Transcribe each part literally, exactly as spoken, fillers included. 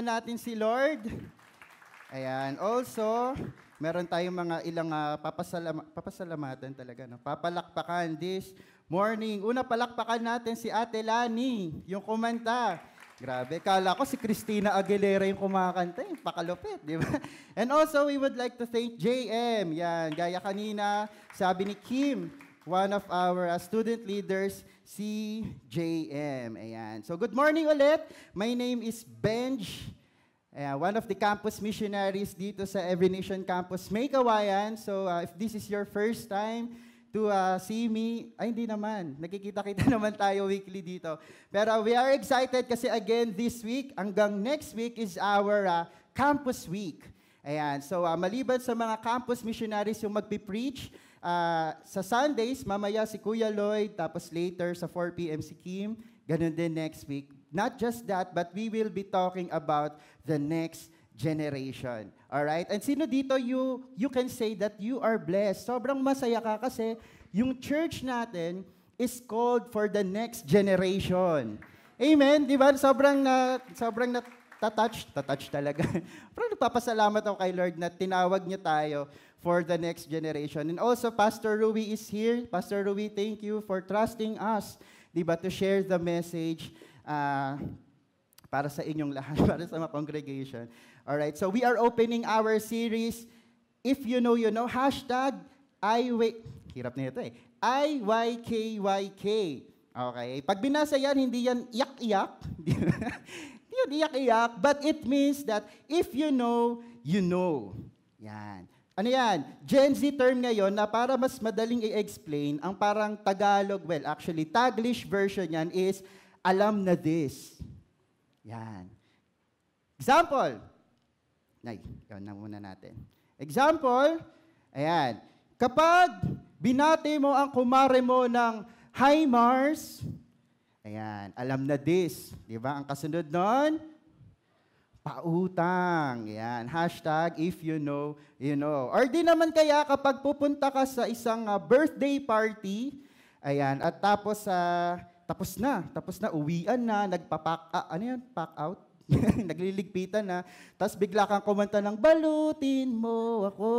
naman natin si Lord. Ayan. Also, meron tayong mga ilang uh, papasalam- papasalamatan talaga. No? Papalakpakan this morning. Una, palakpakan natin si Ate Lani, yung kumanta. Grabe, kala ko si Christina Aguilera yung kumakanta. Yung pakalupit, di ba? And also, we would like to thank J M. Yan, gaya kanina, sabi ni Kim, one of our uh, student leaders, si J M. Ayan. So, good morning ulit. My name is Benj. Ayan, one of the campus missionaries dito sa Every Nation Campus, Maykawayan. So, uh, if this is your first time to uh, see me. Ay, hindi naman. Nakikita-kita naman tayo weekly dito. Pero we are excited kasi again this week, hanggang next week is our uh, Campus Week. Ayan. So, uh, maliban sa mga campus missionaries yung magpipreach, uh, sa Sundays, mamaya si Kuya Lloyd, tapos later sa four p m si Kim. Ganun din next week. Not just that, but we will be talking about the next generation. All right? And sino dito you you can say that you are blessed. Sobrang masaya ka kasi yung church natin is called for the next generation. Amen, di ba? Sobrang na sobrang natatouch, tatouch talaga. Pero nagpapasalamat ako kay Lord na tinawag niya tayo for the next generation. And also Pastor Ruby is here. Pastor Ruby, thank you for trusting us, di ba, to share the message uh, para sa inyong lahat, para sa mga congregation. Alright, so we are opening our series, If You Know, You Know, hashtag I Y K Y K. Hirap na ito eh. I Y K Y K. Okay, pag binasa yan, hindi yan iyak-iyak. Hindi yan iyak-iyak, but it means that if you know, you know. Yan. Ano yan? Gen Z term ngayon na para mas madaling i-explain, ang parang Tagalog, well, actually, Taglish version yan is, alam na this. Yan. Example. Ay, yun na muna natin. Example. Ayan. Kapag binati mo ang kumare mo ng Hi Mars, ayan, alam na this. Di ba? Ang kasunod nun, pautang. Ayan. Hashtag, if you know, you know. Or di naman kaya kapag pupunta ka sa isang uh, birthday party, ayan, at tapos sa... Uh, Tapos na, tapos na, uwian na, nagpa-pack, ah, ano yan, pack out? Nagliligpitan na. Tapos bigla kang kumanta ng, balutin mo ako.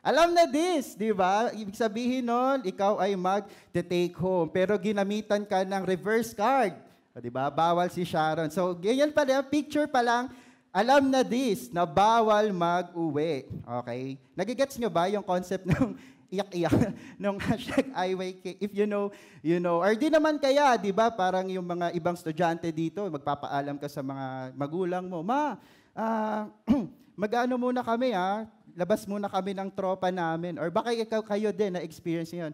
Alam na this, di ba? Ibig sabihin nun, ikaw ay mag-take home. Pero ginamitan ka ng reverse card. Di ba? Bawal si Sharon. So, ganyan pala, picture pa lang, alam na this, na bawal mag-uwi. Okay? Nagigets nyo ba yung concept ng iyak-iyak nung hashtag I Y K, if you know, you know. Or di naman kaya, di ba, parang yung mga ibang estudyante dito, magpapaalam ka sa mga magulang mo, ma, uh, mag-ano muna kami, ha? Labas muna kami ng tropa namin. Or baka ikaw kayo din na-experience yun.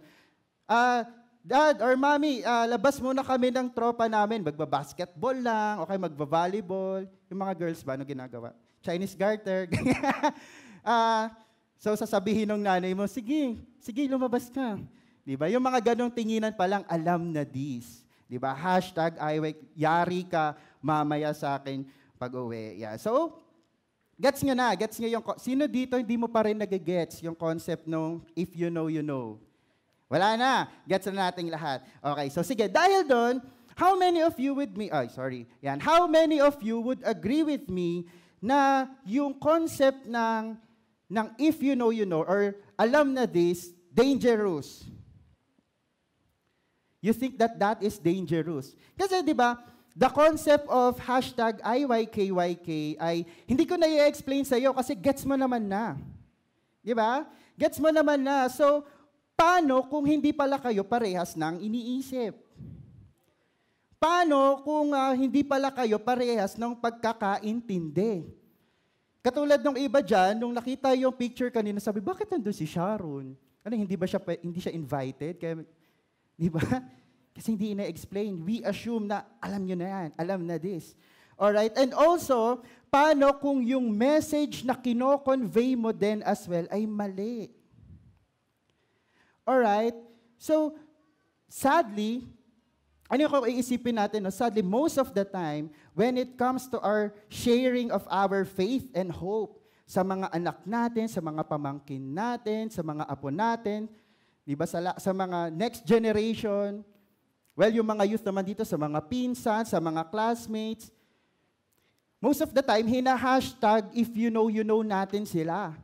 Uh, Dad or Mommy, uh, labas muna kami ng tropa namin. Magba-basketball lang, okay, magba-volleyball. Yung mga girls ba, ano ginagawa? Chinese garter. Ah, uh, So, sasabihin ng nanay mo, sige, sige, lumabas ka. Diba? Yung mga ganong tinginan palang, alam na this. Diba? Hashtag, I Y K Y K, yari ka mamaya sa akin pag-uwi. Yeah. So, gets nyo na, gets nyo yung, sino dito hindi mo pa rin nag-gets yung concept nung if you know, you know. Wala na, gets na nating lahat. Okay, so sige, dahil doon, how many of you with me, ay, oh, sorry, yan, how many of you would agree with me na yung concept ng ng if you know, you know, or alam na this, dangerous. You think that that is dangerous. Kasi di ba, the concept of hashtag I Y K Y K ay, hindi ko na i-explain sa'yo kasi gets mo naman na. Di ba? Gets mo naman na. So, paano kung hindi pala kayo parehas ng iniisip? Paano kung uh, hindi pala kayo parehas ng pagkakaintindi? Katulad nung iba dyan, nung nakita yung picture kanina, sabi, bakit nandun si Sharon? Ano, hindi ba siya, hindi siya invited? Kaya, di ba? Kasi hindi ina-explain. We assume na, alam nyo na yan, alam na this. Alright? And also, paano kung yung message na kino-convey mo din as well ay mali? Alright? So, sadly, ano yung iisipin natin? No? Sadly, most of the time, when it comes to our sharing of our faith and hope sa mga anak natin, sa mga pamangkin natin, sa mga apo natin, di ba, sa, sa mga next generation, well, yung mga youth naman dito, sa mga pinsan, sa mga classmates, Most of the time, hina-hashtag if you know, you know natin sila.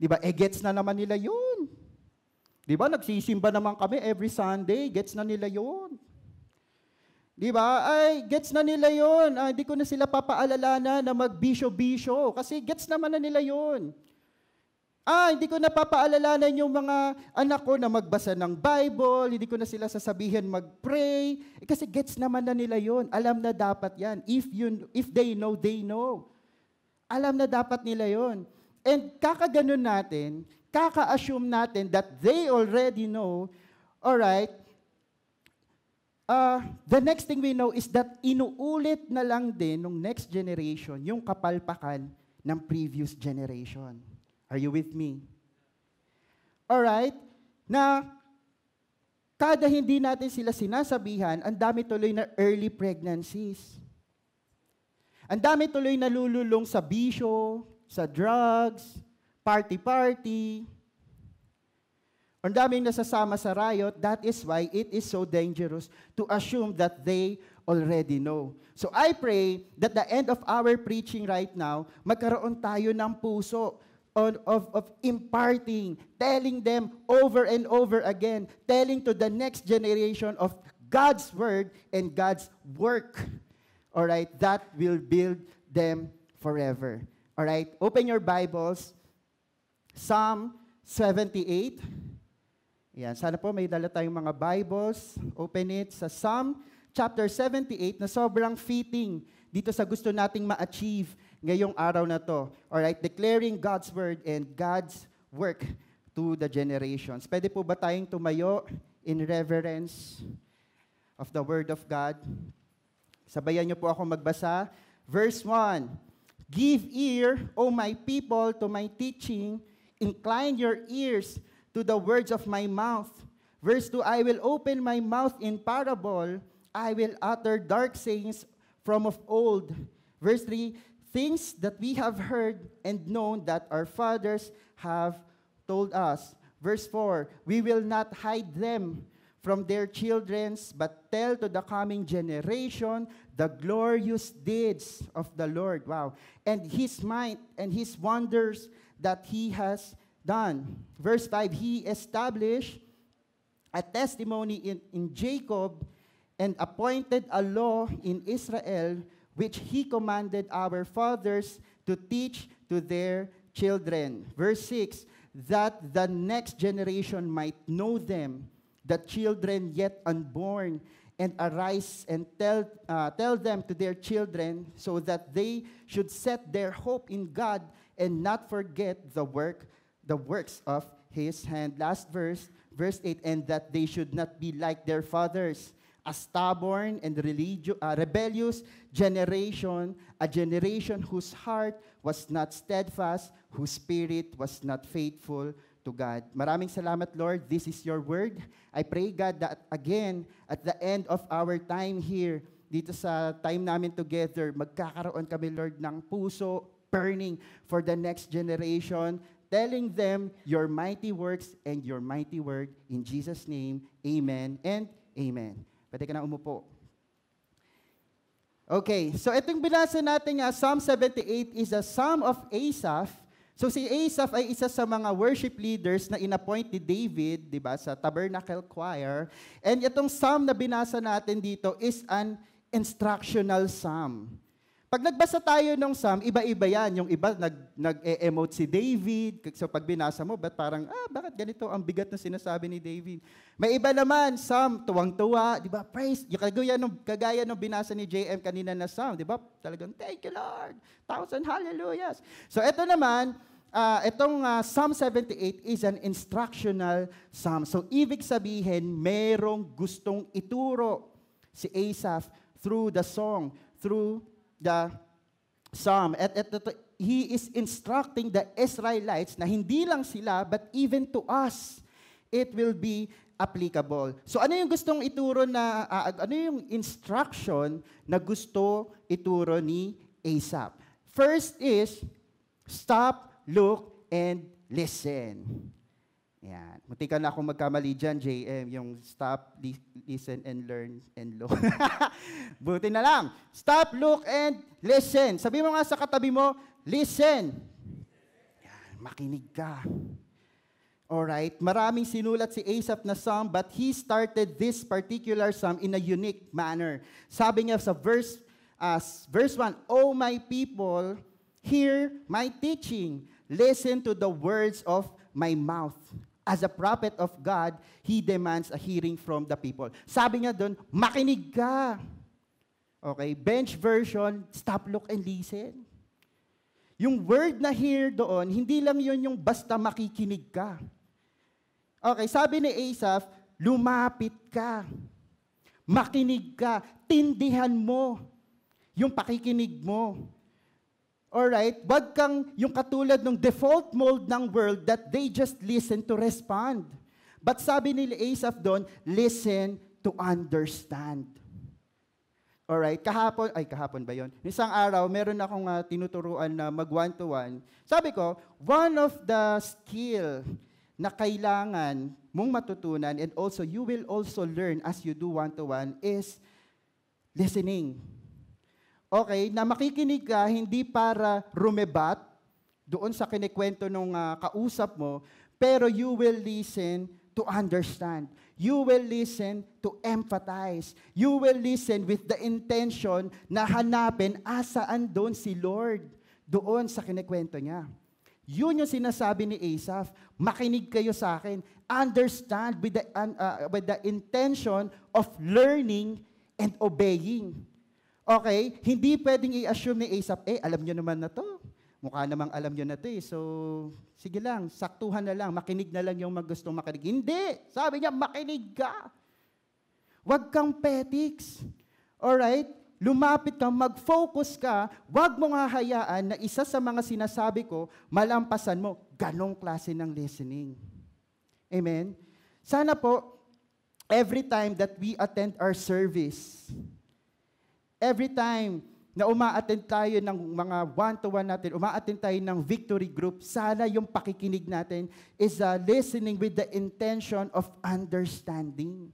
Diba? E gets na naman nila yun. Diba? Nagsisimba naman kami every Sunday. Gets na nila yun. Diba? Ay, gets na nila yun. Hindi ko na sila papaalala na na magbisyo-bisyo. Kasi gets naman na nila yun. Ah, hindi ko na papaalalan yung mga anak ko na magbasa ng Bible, hindi ko na sila sasabihin mag-pray, eh, kasi gets naman na nila yun. Alam na dapat yan. If, you, if they know, they know. Alam na dapat nila yun. And kakaganon natin, kaka-assume natin that they already know, alright, uh, the next thing we know is that inuulit na lang din ng next generation yung kapalpakan ng previous generation. Are you with me? Alright? Na kada hindi natin sila sinasabihan, ang dami tuloy na early pregnancies. Ang dami tuloy na lululong sa bisyo, sa drugs, party-party. Ang daming nasasama sa riot. That is why it is so dangerous to assume that they already know. So I pray that the end of our preaching right now, magkaroon tayo ng puso On, of, of imparting, telling them over and over again, telling to the next generation of God's word and God's work. All right, that will build them forever. All right, open your Bibles. Psalm seventy-eight. Yan, sana po may dala tayong mga Bibles. Open it sa Psalm chapter seventy-eight na sobrang fitting dito sa gusto nating ma-achieve ngayong araw na to. Alright, declaring God's word and God's work to the generations. Pwede po ba tayong tumayo in reverence of the word of God? Sabayan niyo po ako magbasa. Verse one, give ear, O my people, to my teaching. Incline your ears to the words of my mouth. Verse two, I will open my mouth in parable. I will utter dark sayings from of old. Verse three, things that we have heard and known that our fathers have told us. Verse four, we will not hide them from their children's, but tell to the coming generation the glorious deeds of the Lord. Wow. And His might and His wonders that He has done. Verse five, He established a testimony in, in Jacob and appointed a law in Israel, which He commanded our fathers to teach to their children. Verse six, that the next generation might know them, the children yet unborn, and arise and tell, uh, tell them to their children, so that they should set their hope in God and not forget the work, the works of His hand. Last verse, verse eight, and that they should not be like their fathers, a stubborn and religious, uh, rebellious generation, a generation whose heart was not steadfast, whose spirit was not faithful to God. Maraming salamat, Lord. This is your word. I pray, God, that again, at the end of our time here, dito sa time namin together, magkakaroon kami, Lord, ng puso burning for the next generation, telling them your mighty works and your mighty word. In Jesus' name, amen and amen. Pwede ka na umupo. Okay, so itong binasa natin nga, Psalm seventy-eight is a psalm of Asaph. So si Asaph ay isa sa mga worship leaders na inappoint ni David, di ba, sa Tabernacle Choir. And itong psalm na binasa natin dito is an instructional psalm. Pag nagbasa tayo ng psalm, iba-iba yan. Yung iba, nag-e-emote si David. So pag binasa mo, ba't parang, ah, bakit ganito? Ang bigat na sinasabi ni David. May iba naman, psalm, tuwang-tuwa, di ba? Praise, yung kagaya nung, kagaya nung binasa ni J M kanina na psalm, di ba? Talagang, thank you, Lord. Thousand hallelujahs. So ito naman, uh, itong uh, Psalm seventy-eight is an instructional psalm. So ibig sabihin, merong gustong ituro si Asaph through the song, through the psalm. At, at, at, he is instructing the Israelites na hindi lang sila, but even to us, it will be applicable. So ano yung gustong ituro na, uh, ano yung instruction na gusto ituro ni Asaph? First is, stop, look, and listen. Yan. Muntikan na akong magkamali dyan, J M, yung stop, li- listen, and learn, and look. Buti na lang. Stop, look, and listen. Sabi mo nga sa katabi mo, listen. Yan, makinig ka. Alright, maraming sinulat si Asaph na psalm, but he started this particular psalm in a unique manner. Sabi niya sa verse, uh, verse one, O my people, hear my teaching. Listen to the words of my mouth. As a prophet of God, he demands a hearing from the people. Sabi niya doon, makinig ka. Okay, Benj version, stop, look, and listen. Yung word na hear doon, hindi lang yun yung basta makikinig ka. Okay, sabi ni Asaph, lumapit ka. Makinig ka. Tindihan mo yung pakikinig mo. Alright, wag kang yung katulad ng default mold ng world that they just listen to respond. But sabi ni Asaph doon, listen to understand. Alright, kahapon, ay kahapon ba yun? Isang araw, meron akong uh, tinuturuan na mag one-to-one. Sabi ko, one of the skill na kailangan mong matutunan and also you will also learn as you do one-to-one is listening. Okay, na makikinig ka hindi para rumebat doon sa kinikwento ng uh, kausap mo, pero you will listen to understand. You will listen to empathize. You will listen with the intention na hanapin asaan doon si Lord doon sa kinikwento niya. Yun yung sinasabi ni Asaph, makinig kayo sa akin. Understand with the, uh, with the intention of learning and obeying. Okay, hindi pwedeng i-assume ni Asaph, eh, alam nyo naman na to. Mukha namang alam nyo na to eh. So, sige lang, saktuhan na lang, makinig na lang yung magustong makinig. Hindi! Sabi niya, makinig ka. Huwag kang petiks. Alright? Lumapit ka, mag-focus ka. Huwag mong hahayaan na isa sa mga sinasabi ko, malampasan mo, ganong klase ng listening. Amen? Sana po, every time that we attend our service, every time na uma-attend tayo ng mga one-to-one natin, uma-attend tayo ng victory group, sana yung pakikinig natin is uh, listening with the intention of understanding.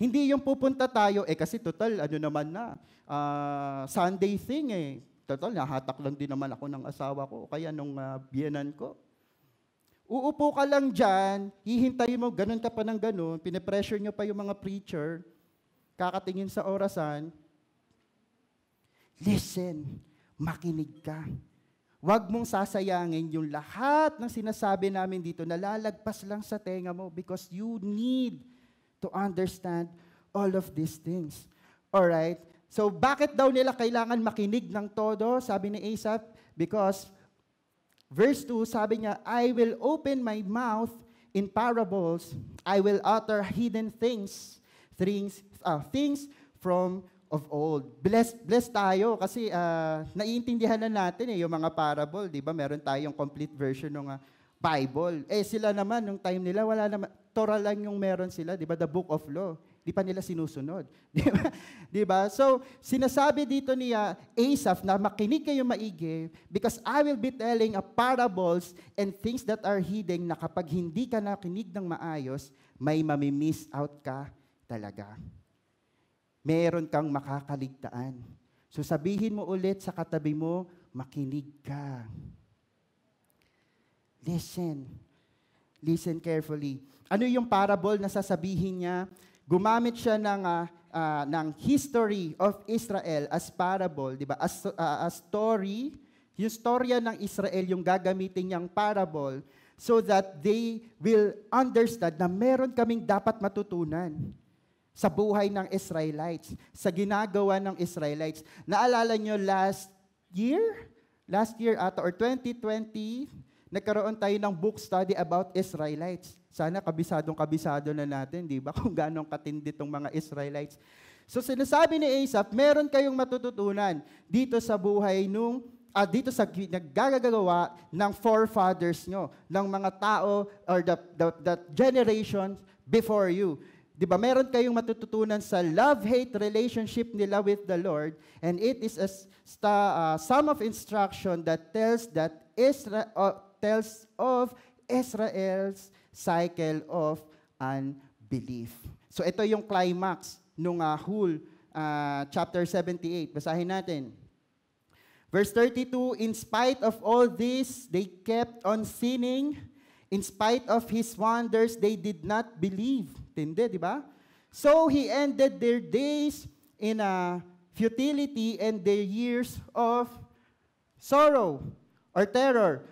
Hindi yung pupunta tayo, eh kasi total, ano naman na, uh, Sunday thing eh. Total, nahatak lang din naman ako ng asawa ko, kaya nung uh, biyenan ko. Uupo ka lang dyan, hihintayin mo, ganun ka pa ng ganun, pinipressure nyo pa yung mga preacher, kakatingin sa orasan. Listen, makinig ka. Huwag mong sasayangin yung lahat ng sinasabi namin dito, nalalagpas lang sa tenga mo because you need to understand all of these things. Alright? So, bakit daw nila kailangan makinig ng todo? Sabi ni Asaph, because verse two, sabi niya, I will open my mouth in parables. I will utter hidden things, things, uh, things from of old. Blessed, blessed tayo kasi uh, naiintindihan na natin eh, yung mga parable, di ba? Meron tayong complete version ng uh, Bible. Eh sila naman, nung time nila, wala naman, Torah lang yung meron sila, di ba? The Book of Law. Di pa nila sinusunod. Di ba? Di ba? So, sinasabi dito ni uh, Asaph na makinig kayo maigi because I will be telling uh, parables and things that are hidden na kapag hindi ka nakinig ng maayos, may mamimiss out ka talaga. Meron kang makakaligtaan. So sabihin mo ulit sa katabi mo, makinig ka. Listen. Listen carefully. Ano yung parable na sasabihin niya? Gumamit siya ng, uh, uh, ng history of Israel as parable, di ba? As uh, a story, yung storya ng Israel yung gagamitin niyang parable so that they will understand na meron kaming dapat matutunan sa buhay ng Israelites, sa ginagawa ng Israelites. Naalala nyo last year? Last year ata, or twenty twenty, nagkaroon tayo ng book study about Israelites. Sana kabisadong-kabisado na natin, di ba? Kung ganong katindi itong mga Israelites. So sinasabi ni Asaph, meron kayong matututunan dito sa buhay nung, ah, dito sa naggagawa ng forefathers nyo, ng mga tao or the, the, the generations before you. Diba, meron kayong matututunan sa love-hate relationship nila with the Lord, and it is a st- uh, sum of instruction that tells that Isra- uh, tells of Israel's cycle of unbelief. So ito yung climax nung uh, whole uh, chapter seventy-eight. Basahin natin. Verse thirty-two, in spite of all this, they kept on sinning. In spite of his wonders, they did not believe. Tindi, di ba? So he ended their days in a futility and their years of sorrow or terror.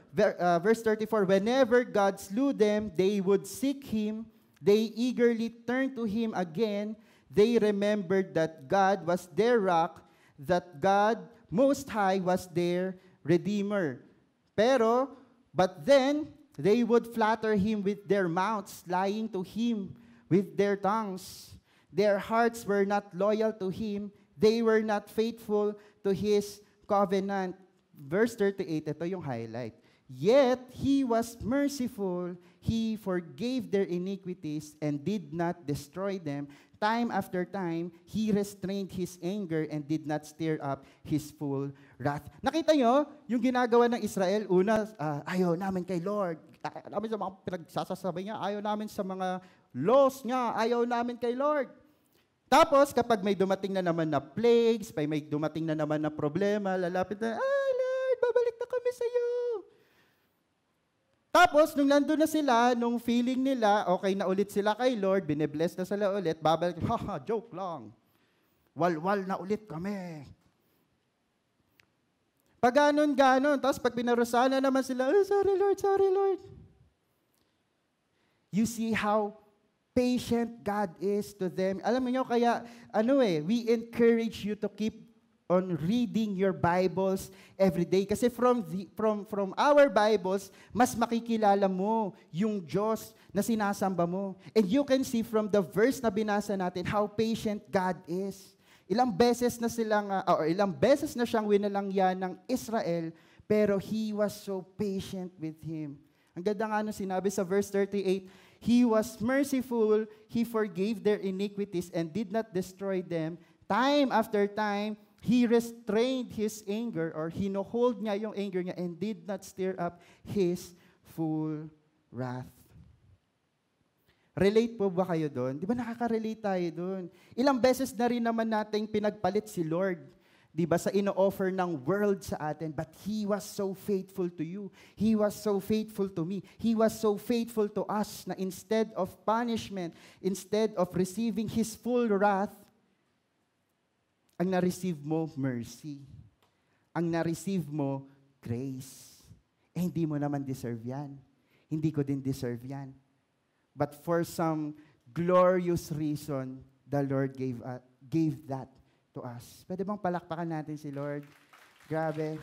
Verse thirty-four, whenever God slew them, they would seek him. They eagerly turned to him again. They remembered that God was their rock, that God Most High was their Redeemer. Pero, but then, they would flatter him with their mouths, lying to him with their tongues. Their hearts were not loyal to him. They were not faithful to his covenant. Verse thirty-eight, ito yung highlight. Yet, he was merciful. He forgave their iniquities and did not destroy them. Time after time, he restrained his anger and did not stir up his full wrath. Nakita nyo, yung ginagawa ng Israel, una, uh, ayaw namin kay Lord. Ayaw namin sa mga pinagsasasabay niya. Ayaw namin sa mga laws niya. Ayaw namin kay Lord. Tapos, kapag may dumating na naman na plagues, may dumating na naman na problema, lalapit na, ah, Lord, babalik na kami sa iyo. Tapos, nung nandun na sila, nung feeling nila, okay na ulit sila kay Lord, binibless na sila ulit, babalik, haha, joke lang. Walwal na ulit kami. Pag ganun, ganun. Tapos, pag binarusahan na naman sila, oh, sorry Lord, sorry Lord. You see how patient God is to them. Alam niyo, kaya, ano eh, we encourage you to keep on reading your Bibles every day. Kasi from, the, from, from our Bibles, mas makikilala mo yung Diyos na sinasamba mo. And you can see from the verse na binasa natin how patient God is. Ilang beses na silang, uh, or ilang beses na siyang winalangyan ng Israel, pero He was so patient with him. Ang ganda nga nung sinabi sa verse thirty-eight, He was merciful, He forgave their iniquities and did not destroy them. Time after time, He restrained his anger or hinohold niya yung anger niya and did not stir up his full wrath. Relate po ba kayo doon? Di ba nakaka-relate tayo doon? Ilang beses na rin naman nating pinagpalit si Lord, di ba, sa ino-offer ng world sa atin, but He was so faithful to you. He was so faithful to me. He was so faithful to us na instead of punishment, instead of receiving His full wrath, ang na-receive mo, mercy. Ang na-receive mo, grace. Eh, hindi mo naman deserve yan. Hindi ko din deserve yan. But for some glorious reason, the Lord gave, uh, gave that to us. Pwede bang palakpakan natin si Lord? Grabe.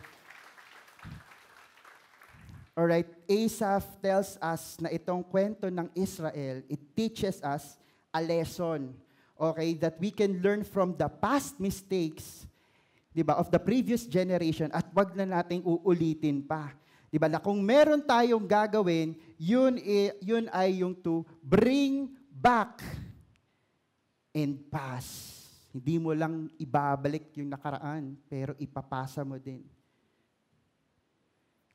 Alright, Asaph tells us na itong kwento ng Israel, it teaches us a lesson. Okay, that we can learn from the past mistakes, diba, of the previous generation at wag na nating uulitin pa. Diba, na kung meron tayong gagawin, yun, e, yun ay yung to bring back and pass. Hindi mo lang ibabalik yung nakaraan, pero ipapasa mo din.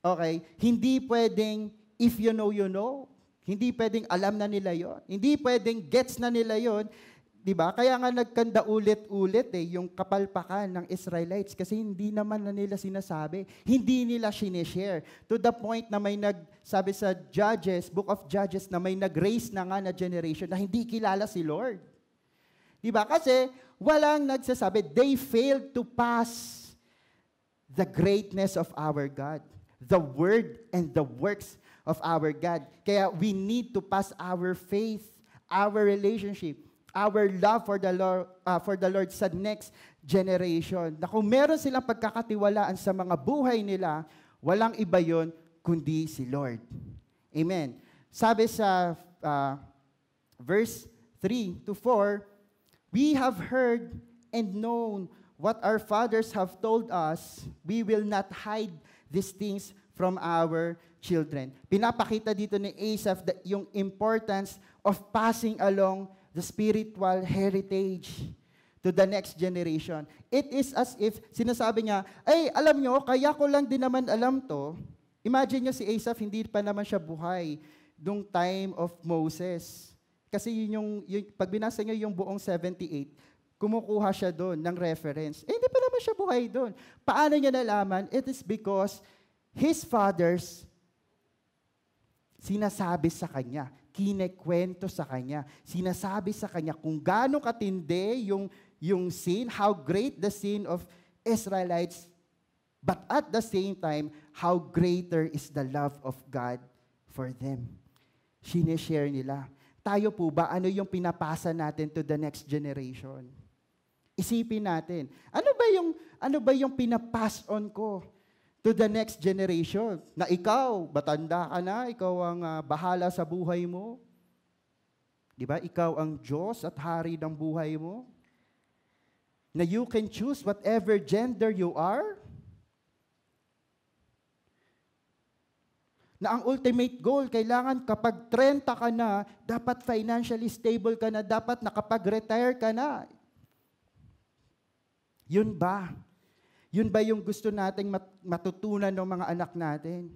Okay, hindi pwedeng if you know, you know. Hindi pwedeng alam na nila yon. Hindi pwedeng gets na nila yon. Diba? Kaya nga nagkanda ulit-ulit eh, yung kapalpakan ng Israelites kasi hindi naman na nila sinasabi. Hindi nila sinishare. To the point na may nagsabi sa Judges, Book of Judges, na may nag-raise na nga na generation na hindi kilala si Lord. Diba? Kasi walang nagsasabi. They failed to pass the greatness of our God, the word and the works of our God. Kaya we need to pass our faith, our relationship, our love for the Lord, uh, for the Lord sa next generation. Na kung meron silang pagkakatiwalaan sa mga buhay nila, walang iba yun kundi si Lord. Amen. Sabi sa uh, verse three to four, we have heard and known what our fathers have told us. We will not hide these things from our children. Pinapakita dito ni Asaph yung importance of passing along the spiritual heritage to the next generation. It is as if, sinasabi niya, ay, alam nyo, kaya ko lang din naman alam to, Imagine nyo si Asaph, hindi pa naman siya buhay nung time of Moses. Kasi yun yung, yun, pag binasa nyo yung buong seventy-eight, kumukuha siya doon ng reference. Eh, hindi pa naman siya buhay doon. Paano niya nalaman? It is because his fathers sinasabi sa kanya, kinekwento sa kanya, sinasabi sa kanya kung gaano katindi yung, yung sin, how great the sin of Israelites, but at the same time, how greater is the love of God for them. Sineshare nila. Tayo po ba, ano yung pinapasa natin to the next generation? Isipin natin, ano ba yung, ano ba yung pinapass on ko to the next generation? Na ikaw, batanda ka na, ikaw ang uh, bahala sa buhay mo. Di ba? Ikaw ang Diyos at hari ng buhay mo. Na you can choose whatever gender you are. Na ang ultimate goal, kailangan kapag thirty ka na, dapat financially stable ka na, dapat nakapag-retire ka na. Yun ba? Yun ba yung gusto nating matutunan ng mga anak natin?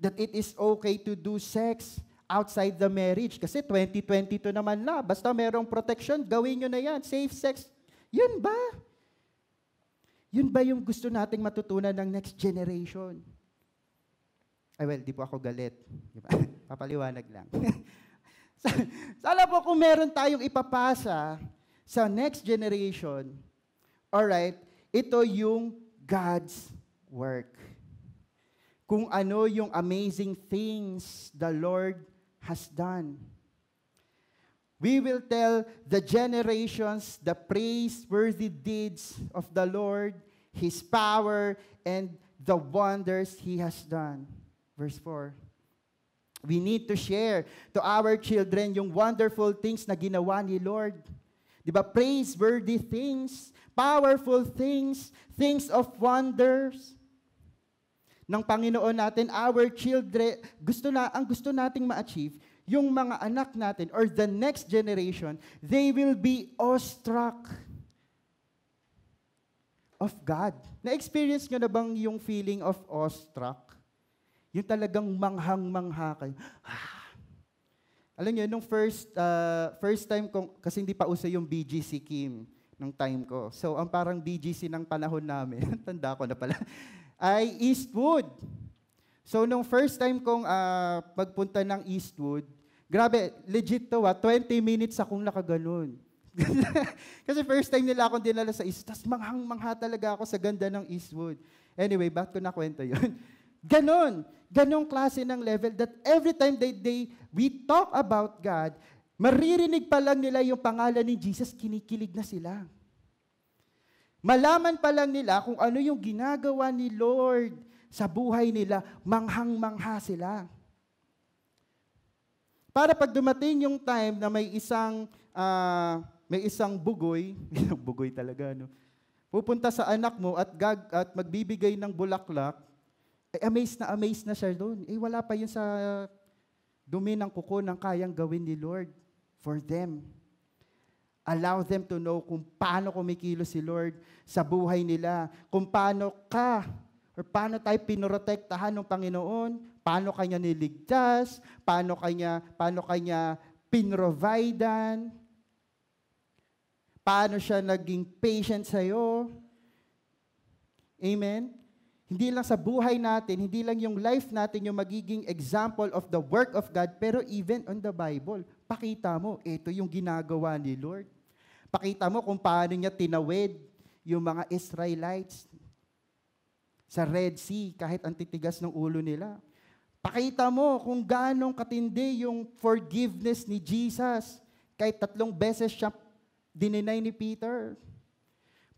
That it is okay to do sex outside the marriage. Kasi twenty twenty-two naman na. Basta merong protection, gawin nyo na yan. Safe sex. Yun ba? Yun ba yung gusto nating matutunan ng next generation? Ay, well, di po ako galit. Diba? Papaliwanag lang. Sana po kung meron tayong ipapasa sa next generation, alright, ito yung God's work. Kung ano yung amazing things the Lord has done. We will tell the generations the praiseworthy deeds of the Lord, His power, and the wonders He has done. Verse four. We need to share to our children yung wonderful things na ginawa ni Lord. Diba? Praiseworthy things, powerful things, things of wonders ng Panginoon natin. Our children, gusto na, ang gusto nating ma-achieve, yung mga anak natin or the next generation, they will be awestruck of God. Na-experience nyo na bang yung feeling of awestruck? Yung talagang manghang-mangha kayo. Alam nyo, nung first, uh, first time kong, kasi hindi pa uso yung B G C, Kim, nung time ko. So, ang parang B G C ng panahon namin, tanda ko na pala, ay Eastwood. So, nung first time kong uh, pagpunta ng Eastwood, grabe, legit to ah, twenty minutes akong nakaganon. Kasi first time nila akong dinala sa Eastwood, tas manghang-mangha talaga ako sa ganda ng Eastwood. Anyway, ba't ko nakwento yun? Ganon, ganong klase ng level that every time they, they, we talk about God, maririnig pa lang nila yung pangalan ni Jesus, kinikilig na sila. Malaman pa lang nila kung ano yung ginagawa ni Lord sa buhay nila, manghang-mangha sila. Para pag dumating yung time na may isang, uh, may isang bugoy, bugoy talaga, no? Pupunta sa anak mo at, gag, at magbibigay ng bulaklak, ay amazed na amazed na siya doon. Eh, wala pa yun sa dumi ng kuko ng kayang gawin ni Lord for them. Allow them to know kung paano kumikilos si Lord sa buhay nila. Kung paano ka or paano tayo pinoprotektahan ng Panginoon. Paano kanya niligtas. Paano kanya, paano kanya pinrovidan. Paano siya naging patient sa'yo. Amen? Hindi lang sa buhay natin, hindi lang yung life natin yung magiging example of the work of God, pero even on the Bible, pakita mo, ito yung ginagawa ni Lord. Pakita mo kung paano niya tinawid yung mga Israelites sa Red Sea, kahit ang titigas ng ulo nila. Pakita mo kung gaano katindi yung forgiveness ni Jesus, kahit tatlong beses siya dininay ni Peter.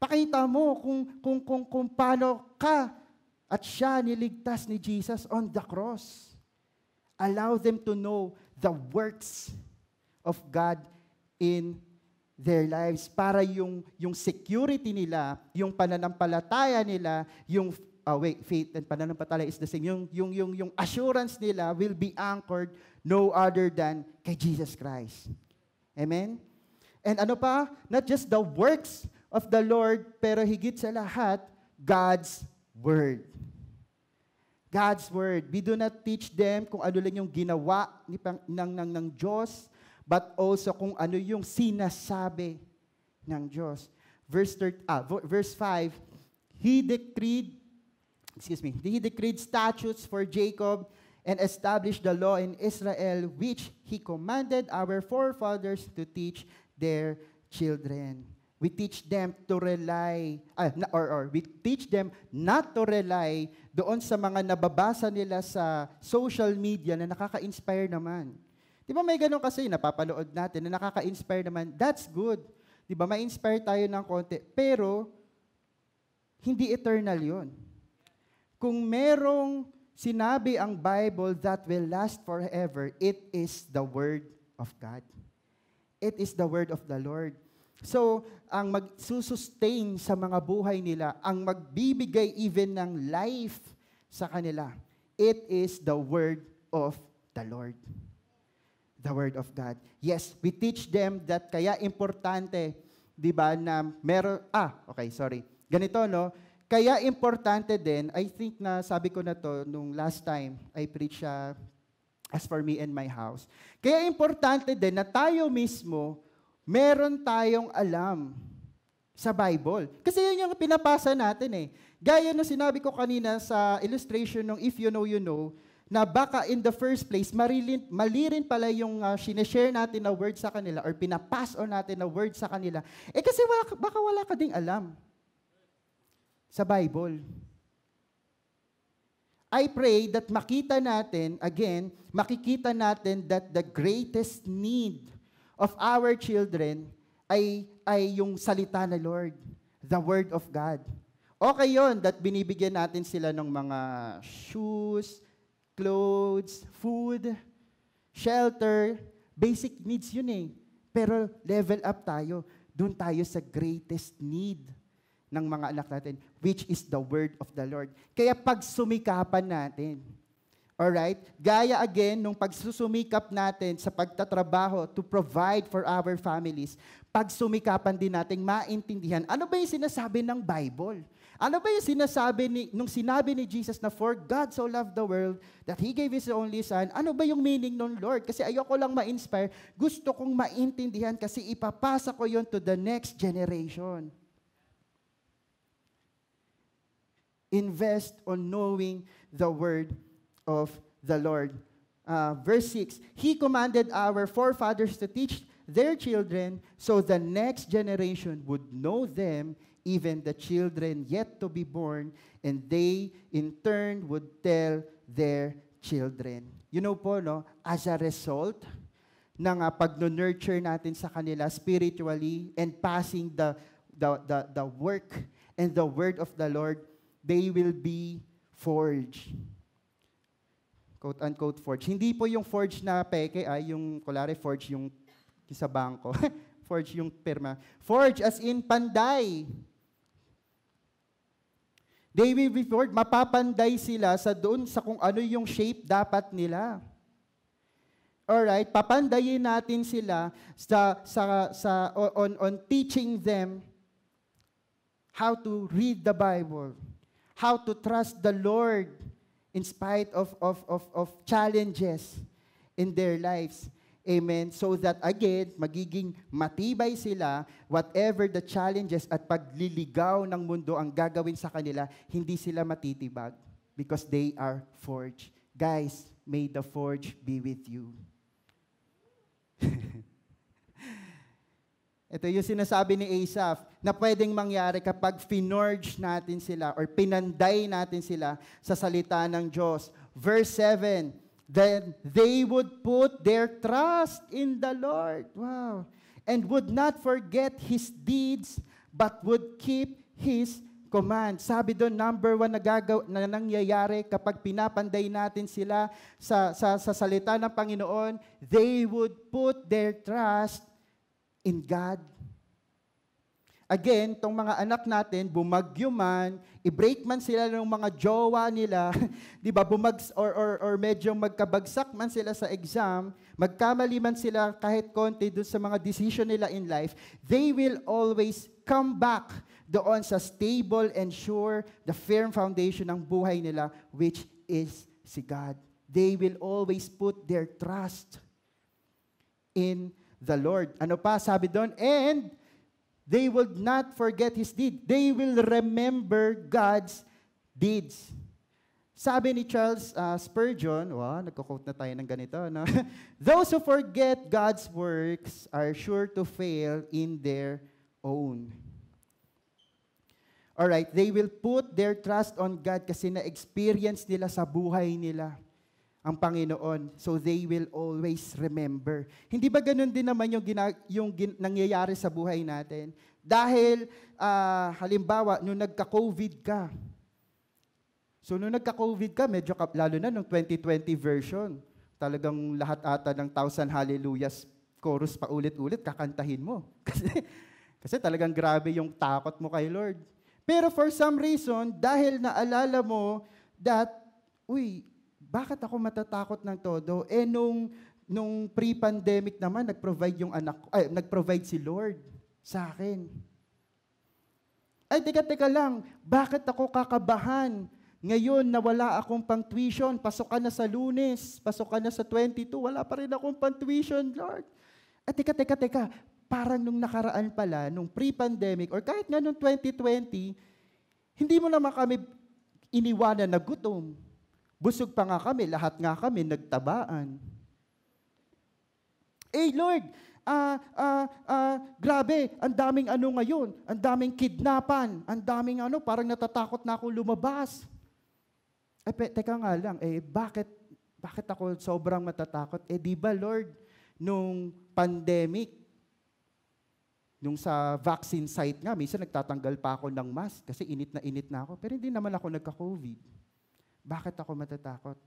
Pakita mo kung, kung, kung, kung paano ka at siya niligtas ni Jesus on the cross. Allow them to know the works of God in their lives para yung, yung security nila, yung pananampalataya nila, yung, oh wait, faith and pananampalataya is the same, yung, yung, yung, yung assurance nila will be anchored no other than kay Jesus Christ. Amen? And ano pa? Not just the works of the Lord, pero higit sa lahat, God's Word. God's Word. We do not teach them kung ano lang yung ginawa ni pang, ng, ng, ng Diyos, but also kung ano yung sinasabi ng Diyos. Verse, thirty, ah, verse five, He decreed, excuse me, He decreed statutes for Jacob and established the law in Israel, which He commanded our forefathers to teach their children. We teach them to rely, ah, or, or we teach them not to rely doon sa mga nababasa nila sa social media na nakaka-inspire naman. Di ba may ganun kasi, napapanood natin, na nakaka-inspire naman, that's good. Di ba, ma-inspire tayo ng konti, pero hindi eternal yun. Kung merong sinabi ang Bible that will last forever, it is the Word of God. It is the Word of the Lord. So, ang magsusustain sa mga buhay nila, ang magbibigay even ng life sa kanila, it is the Word of the Lord. The Word of God. Yes, we teach them that kaya importante, di ba, na meron, ah, okay, sorry. Ganito, no? Kaya importante din, I think na sabi ko na to nung last time, I preach uh, as for me and my house. Kaya importante din na tayo mismo, meron tayong alam sa Bible. Kasi yun yung pinapasa natin eh. Gaya na sinabi ko kanina sa illustration ng If You Know, You Know, na baka in the first place, marilin, mali rin pala yung uh, sineshare natin na word sa kanila or pinapass on natin na word sa kanila. Eh kasi wala, baka wala ka ding alam sa Bible. I pray that makita natin, again, makikita natin that the greatest need of our children ay, ay yung salita na Lord, the Word of God. Okay yun, that binibigyan natin sila ng mga shoes, clothes, food, shelter, basic needs yun eh. Pero level up tayo, dun tayo sa greatest need ng mga anak natin, which is the Word of the Lord. Kaya pag sumikapan natin, alright? Gaya again, nung pagsusumikap natin sa pagtatrabaho to provide for our families, pagsumikapan din natin maintindihan, ano ba yung sinasabi ng Bible? Ano ba yung sinasabi ni, nung sinabi ni Jesus na for God so loved the world that He gave His only Son, ano ba yung meaning nun, Lord? Kasi ayoko lang ma-inspire, gusto kong maintindihan kasi ipapasa ko yun to the next generation. Invest on knowing the Word of the Lord. Uh, verse six, He commanded our forefathers to teach their children so the next generation would know them, even the children yet to be born, and they in turn would tell their children. You know po, no? As a result ng uh, pag-nurture natin sa kanila spiritually and passing the, the, the, the work and the word of the Lord, they will be forged. Quote-unquote forge. Hindi po yung forge na peke, ay yung, kulari, forge yung sa bangko. Forge yung perma. Forge as in panday. They will be forged. Mapapanday sila sa doon sa kung ano yung shape dapat nila. Alright? Papandayin natin sila sa, sa, sa, on, on teaching them how to read the Bible, how to trust the Lord, in spite of, of, of, of challenges in their lives. Amen. So that again, magiging matibay sila, whatever the challenges at pagliligaw ng mundo ang gagawin sa kanila, hindi sila matitibag because they are forged. Guys, may the forge be with you. Ito yung sinasabi ni Asaph na pwedeng mangyari kapag finorge natin sila or pinanday natin sila sa salita ng Diyos. Verse seven, then they would put their trust in the Lord. Wow. And would not forget His deeds, but would keep His command. Sabi doon, number one na, gagaw, na nangyayari kapag pinapanday natin sila sa, sa, sa salita ng Panginoon, they would put their trust in God. Again, tong mga anak natin, bumagyo man, i-break man sila ng mga jowa nila, di ba, bumags, or, or, or medyo magkabagsak man sila sa exam, magkamali man sila kahit konti doon sa mga decision nila in life, they will always come back doon sa stable and sure, the firm foundation ng buhay nila, which is si God. They will always put their trust in the Lord. Ano pa sabi doon? And they will not forget His deed. They will remember God's deeds. Sabi ni Charles uh, Spurgeon, wow, nagko-quote na tayo ng ganito, no? Those who forget God's works are sure to fail in their own. Alright, they will put their trust on God kasi na-experience nila sa buhay nila ang Panginoon. So they will always remember. Hindi ba ganun din naman yung, gina yung gin nangyayari sa buhay natin? Dahil, uh, halimbawa, nung nagka-COVID ka, so, nung nagka-COVID ka, medyo lalo na nung twenty twenty version, talagang lahat ata ng Thousand Hallelujahs chorus pa ulit-ulit, kakantahin mo. Kasi, kasi talagang grabe yung takot mo kay Lord. Pero for some reason, dahil naalala mo that, uy, bakit ako matatakot ng todo? Eh, nung, nung pre-pandemic naman, nag-provide yung anak, ay, nag-provide si Lord sa akin. Ay, teka, teka lang, bakit ako kakabahan? Ngayon, nawala akong pang-tuition, pasok ka na sa Lunes, pasok ka na sa twenty-two, wala pa rin akong pang-tuition, Lord. At teka, teka, teka, parang nung nakaraan pala, nung pre-pandemic, or kahit nga nung twenty twenty, hindi mo naman kami iniwanan na gutom. Busog pa nga kami, lahat nga kami nagtabaan. Eh, Lord, ah, ah, ah, grabe, ang daming ano ngayon, ang daming kidnapan, ang daming ano, parang natatakot na akong lumabas. Eh, pe, teka nga lang, eh, bakit, bakit ako sobrang matatakot? Eh, di ba, Lord, nung pandemic, nung sa vaccine site nga, minsan nagtatanggal pa ako ng mask kasi init na init na ako, pero hindi naman ako nagka-COVID. Bakit ako matatakot?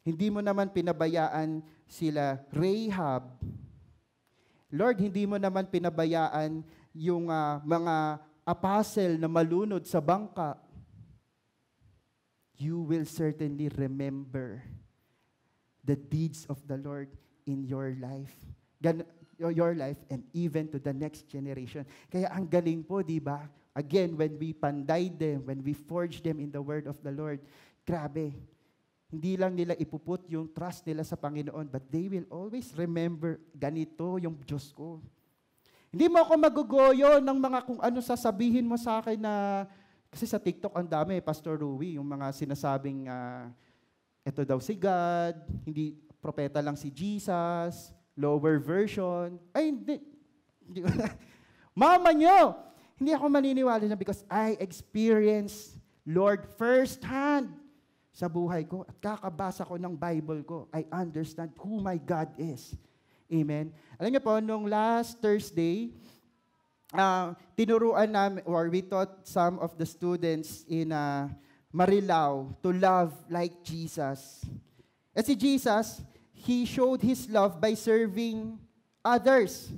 Hindi mo naman pinabayaan sila Rahab. Lord, hindi mo naman pinabayaan yung uh, mga apostle na malunod sa bangka. You will certainly remember the deeds of the Lord in your life. Gan your life and even to the next generation. Kaya ang galing po, di ba? Again, when we panday them, when we forge them in the word of the Lord, grabe. Hindi lang nila ipuput yung trust nila sa Panginoon, but they will always remember, ganito yung Diyos ko. Hindi mo ako magugoyo ng mga kung ano sasabihin mo sa akin na, kasi sa TikTok ang dami, Pastor Ruby, yung mga sinasabing, uh, eto daw si God, hindi, propeta lang si Jesus, lower version. Ay, hindi. Mama nyo! Hindi ako maniniwala na because I experienced Lord firsthand sa buhay ko at kakabasa ko ng Bible ko. I understand who my God is. Amen. Alam niyo po, nung last Thursday, uh, tinuruan namin, or we taught some of the students in uh, Marilao to love like Jesus. At si Jesus, He showed His love by serving others.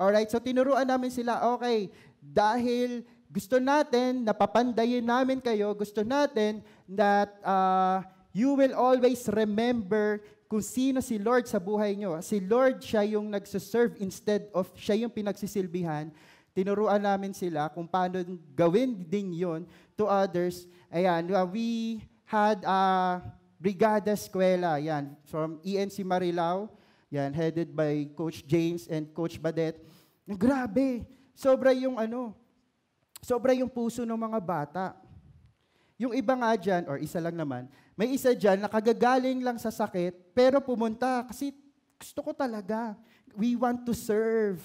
Alright, so tinuruan namin sila, okay, dahil gusto natin, napapandayin namin kayo, gusto natin that uh, you will always remember kung sino si Lord sa buhay nyo. Si Lord, siya yung nagsuserve instead of siya yung pinagsisilbihan. Tinuruan namin sila kung paano gawin din yon to others. Ayan, we had a... Uh, Brigada Eskwela, yan, from E N C Marilao, yan, headed by Coach James and Coach Badet. Grabe, sobra yung ano, sobra yung puso ng mga bata. Yung iba nga dyan, or isa lang naman, may isa dyan na kagagaling lang sa sakit, pero pumunta kasi gusto ko talaga. We want to serve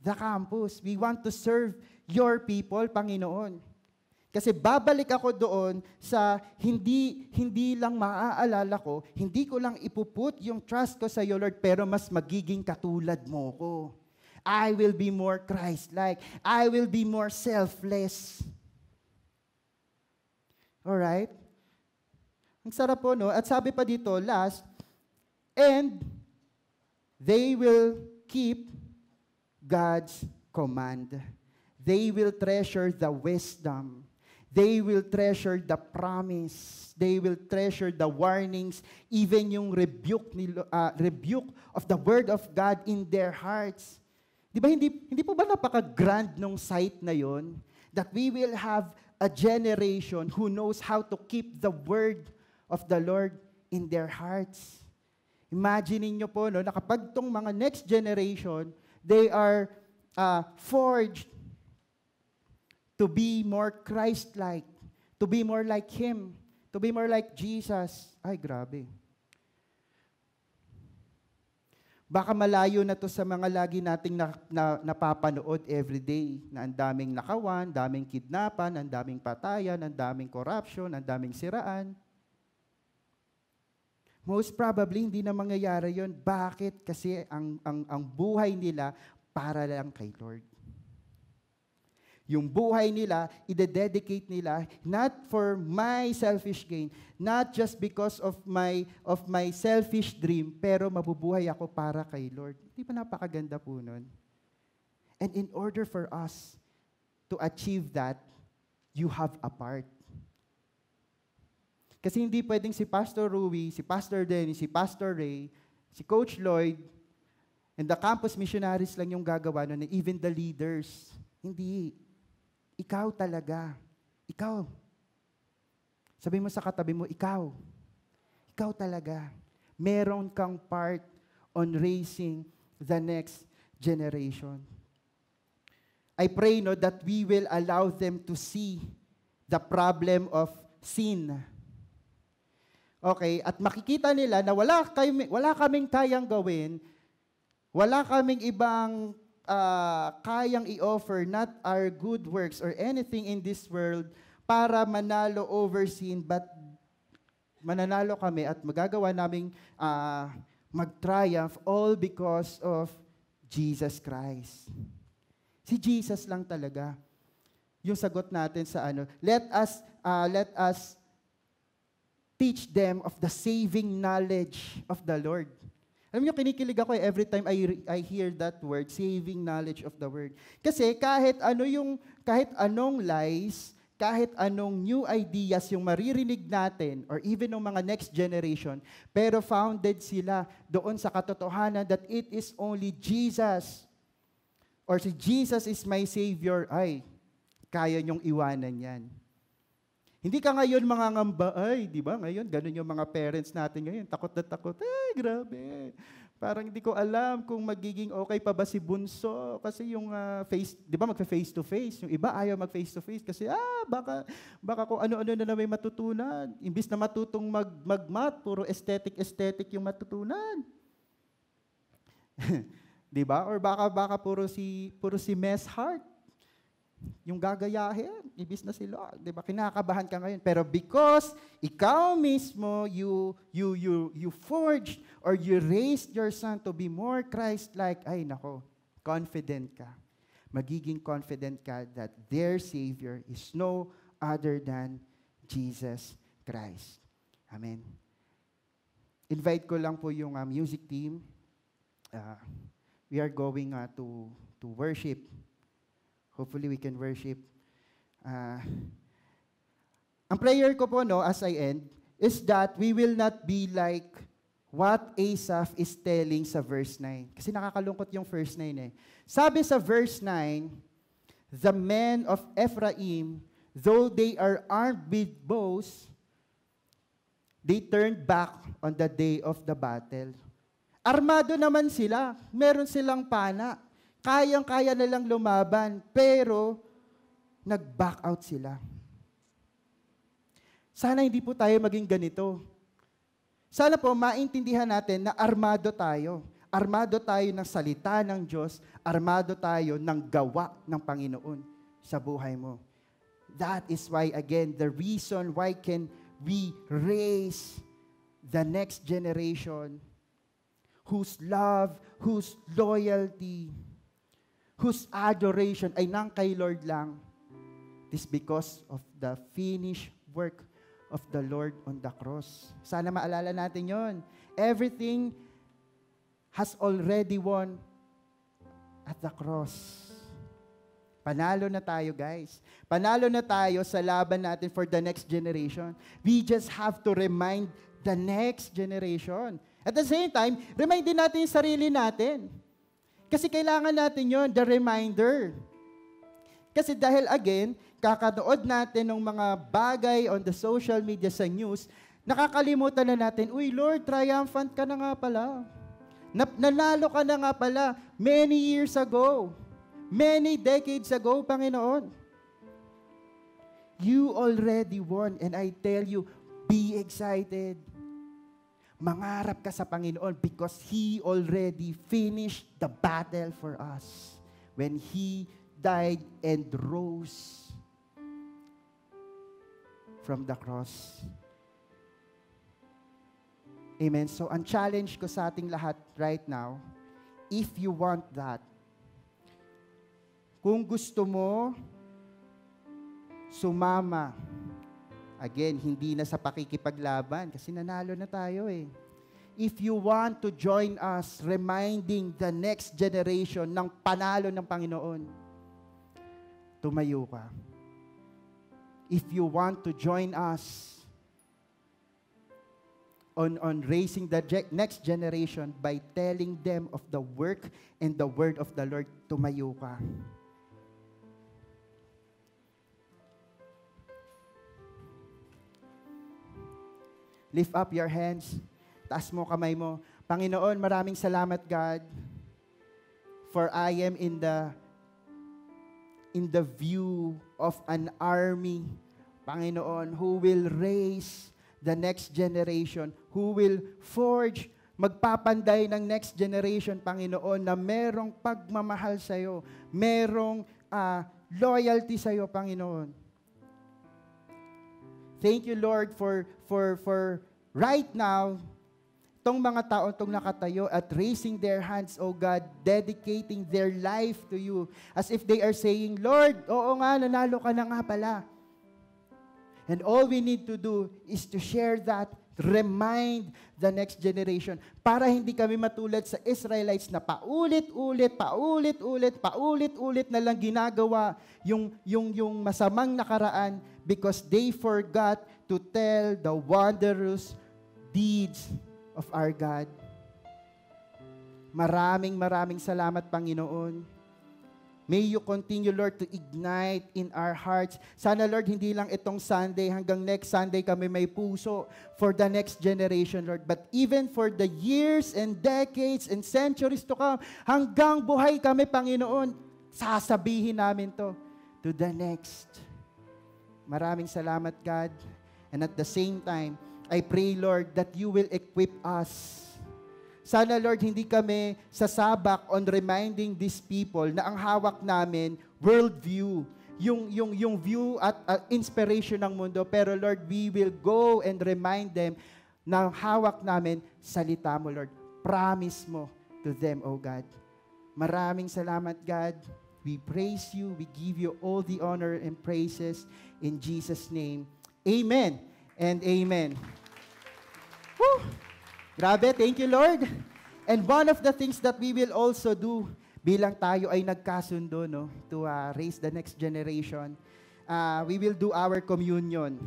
the campus. We want to serve your people, Panginoon. Kasi babalik ako doon sa hindi, hindi lang maaalala ko, hindi ko lang ipuput yung trust ko sa iyo, Lord, pero mas magiging katulad mo ko. I will be more Christ-like. I will be more selfless. Alright? Ang sarap po, no? At sabi pa dito, last, and they will keep God's command. They will treasure the wisdom. They will treasure the promise. They will treasure the warnings, even yung rebuke, uh, rebuke of the word of God in their hearts. Di ba, hindi, hindi po ba napaka-grand nung sight na yon? That we will have a generation who knows how to keep the word of the Lord in their hearts. Imagine niyo po, no, na kapag tong mga next generation, they are uh, forged to be more Christ-like, to be more like Him, to be more like Jesus. Ay, grabe. Baka malayo na to sa mga lagi nating na, na, napapanood everyday, na ang daming nakawan, daming kidnapan, ang daming patayan, ang daming corruption, ang daming siraan. Most probably, hindi na mangyayari yun. Bakit? Kasi ang, ang, ang buhay nila para lang kay Lord. Yung buhay nila, i-dedicate nila, not for my selfish gain, not just because of my, of my selfish dream, pero mabubuhay ako para kay Lord. Di ba napakaganda po nun? And in order for us to achieve that, you have a part. Kasi hindi pwedeng si Pastor Ruby, si Pastor Dennis, si Pastor Ray, si Coach Lloyd, and the campus missionaries lang yung gagawa nun, and even the leaders. Hindi. Ikaw talaga. Ikaw. Sabi mo sa katabi mo, ikaw. Ikaw talaga. Meron kang part on raising the next generation. I pray, no, that we will allow them to see the problem of sin. Okay? At makikita nila na wala, kami, wala kaming kayang gawin, wala kaming ibang Uh, kayang i-offer, not our good works or anything in this world para manalo over sin, but mananalo kami at magagawa naming uh, mag-triumph all because of Jesus Christ. Si Jesus lang talaga yung sagot natin sa ano. Let us, uh, let us teach them of the saving knowledge of the Lord. Alam niyo, kinikilig ako every time I, I hear that word, saving knowledge of the word. Kasi kahit ano yung, kahit anong lies, kahit anong new ideas yung maririnig natin or even ng mga next generation, pero founded sila doon sa katotohanan that it is only Jesus or si Jesus is my Savior, ay, kaya niyong iwanan yan. Hindi ka ngayon mangangamba, ay, di ba? Ngayon, ganun yung mga parents natin ngayon. Takot na takot. Ay, grabe. Parang hindi ko alam kung magiging okay pa ba si Bunso. Kasi yung uh, face, di ba, magfa-face to face. Yung iba ayaw mag-face to face kasi, ah, baka, baka kung ano-ano na may matutunan. Imbis na matutong mag- mag-mat, puro aesthetic-aesthetic yung matutunan. Di ba? Or baka, baka puro si, puro si mess heart. Yung gagayahin, ibis na si Lord. Diba? Kinakabahan ka ngayon. Pero because ikaw mismo, you, you, you, you forged or you raised your son to be more Christ-like, ay nako, confident ka. Magiging confident ka that their Savior is no other than Jesus Christ. Amen. Invite ko lang po yung uh, music team. Uh, we are going uh, to, to worship. Hopefully, we can worship. Uh, ang prayer ko po, no, as I end, is that we will not be like what Asaph is telling sa verse nine. Kasi nakakalungkot yung verse nine eh. Sabi sa verse nine, the men of Ephraim, though they are armed with bows, they turned back on the day of the battle. Armado naman sila. Meron silang pana. Kayang-kaya na lang lumaban, pero nag-back out sila. Sana hindi po tayo maging ganito. Sana po maintindihan natin na armado tayo. Armado tayo ng salita ng Diyos, armado tayo ng gawa ng Panginoon sa buhay mo. That is why, again, the reason why can we raise the next generation whose love, whose loyalty, whose adoration ay nang kay Lord lang. This because of the finished work of the Lord on the cross. Sana maalala natin yon. Everything has already won at the cross. Panalo na tayo, guys. Panalo na tayo sa laban natin for the next generation. We just have to remind the next generation. At the same time, remind din natin yung sarili natin. Kasi kailangan natin yon, the reminder. Kasi dahil again, kakanood natin ng mga bagay on the social media sa news, nakakalimutan na natin, uy Lord, triumphant ka na nga pala. Nap- nalalo ka na nga pala many years ago. Many decades ago, Panginoon. You already won and I tell you, be excited. Mangarap ka sa Panginoon because He already finished the battle for us when He died and rose from the cross. Amen. So, ang challenge ko sa ating lahat right now, if you want that, kung gusto mo sumama, again, hindi na sa pakikipaglaban kasi nanalo na tayo eh. If you want to join us reminding the next generation ng panalo ng Panginoon, tumayo ka. If you want to join us on, on raising the next generation by telling them of the work and the word of the Lord, tumayo ka. Lift up your hands. Taas mo kamay mo. Panginoon, maraming salamat, God, for I am in the in the view of an army, Panginoon, who will raise the next generation, who will forge, magpapanday ng next generation, Panginoon, na merong pagmamahal sa'yo, merong uh, loyalty sa'yo, Panginoon. Thank you, Lord, for, for, for right now, itong mga tao, itong nakatayo at raising their hands, O God, dedicating their life to you as if they are saying, Lord, oo nga, nanalo ka na nga pala. And all we need to do is to share that, remind the next generation para hindi kami matulad sa Israelites na paulit-ulit, paulit-ulit, paulit-ulit na lang ginagawa yung, yung, yung masamang nakaraan because they forgot to tell the wondrous deeds of our God. Maraming maraming salamat, Panginoon. May you continue, Lord, to ignite in our hearts. Sana, Lord, hindi lang itong Sunday, hanggang next Sunday kami may puso for the next generation, Lord. But even for the years and decades and centuries to come, hanggang buhay kami, Panginoon, sasabihin namin to to the next. Maraming salamat, God. And at the same time, I pray, Lord, that you will equip us. Sana, Lord, hindi kami sasabak on reminding these people na ang hawak namin, worldview, yung, yung, yung view at uh, inspiration ng mundo. Pero, Lord, we will go and remind them na hawak namin, salita mo, Lord. Promise mo to them, O God. Maraming salamat, God. We praise you. We give you all the honor and praises in Jesus' name. Amen and amen. Woo! Grabe, thank you, Lord. And one of the things that we will also do bilang tayo ay nagkasundo, no, to uh, raise the next generation, uh, we will do our communion.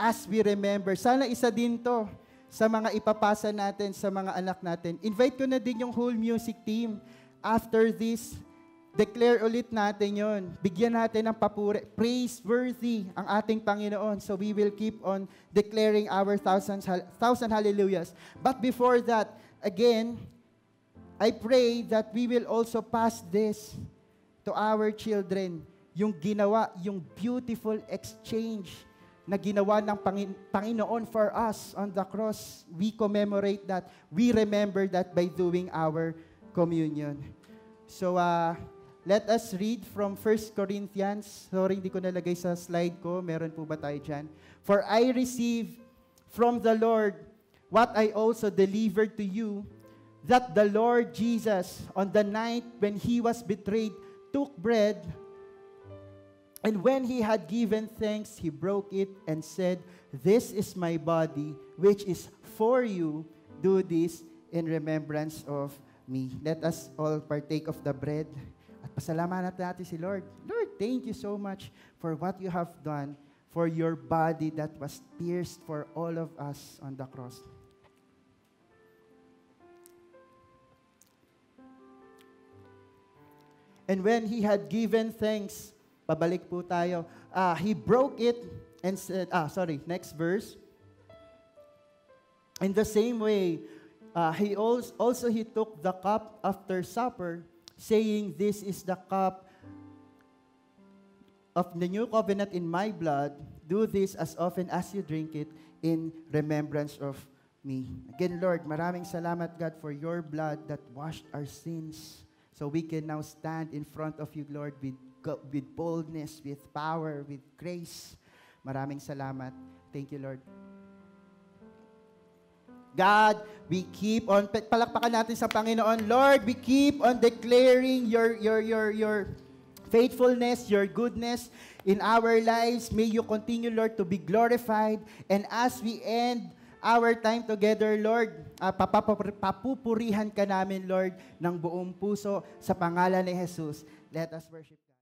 As we remember, sana isa din to sa mga ipapasa natin, sa mga anak natin. Invite ko na din yung whole music team. After this, declare ulit natin yon. Bigyan natin ng papuri. Praiseworthy ang ating Panginoon. So we will keep on declaring our thousands, thousand hallelujahs. But before that, again, I pray that we will also pass this to our children. Yung ginawa, yung beautiful exchange na ginawa ng Panginoon for us on the cross. We commemorate that. We remember that by doing our communion. So, uh, let us read from First Corinthians. Sorry, hindi ko nalagay sa slide ko. Meron po ba tayo dyan? For I receive from the Lord what I also delivered to you, that the Lord Jesus, on the night when He was betrayed, took bread, and when He had given thanks, He broke it and said, This is my body, which is for you. Do this in remembrance of me. Let us all partake of the bread. Pasalamatan natin si Lord. Lord, thank you so much for what you have done for your body that was pierced for all of us on the cross. And when He had given thanks, Pabalik po tayo. Uh, he broke it and said, ah, sorry, next verse. In the same way, uh, he also, also he took the cup after supper, saying, "This is the cup of the new covenant in my blood. Do this as often as you drink it in remembrance of me." Again, Lord, maraming salamat, God, for your blood that washed our sins. So we can now stand in front of you, Lord, with with boldness, with power, with grace. Maraming salamat. Thank you, Lord. God, we keep on, palakpakan natin sa Panginoon. Lord, we keep on declaring your your your your faithfulness, your goodness in our lives. May you continue, Lord, to be glorified. And as we end our time together, Lord, uh, papupurihan ka namin, Lord, ng buong puso sa pangalan ni Jesus. Let us worship God.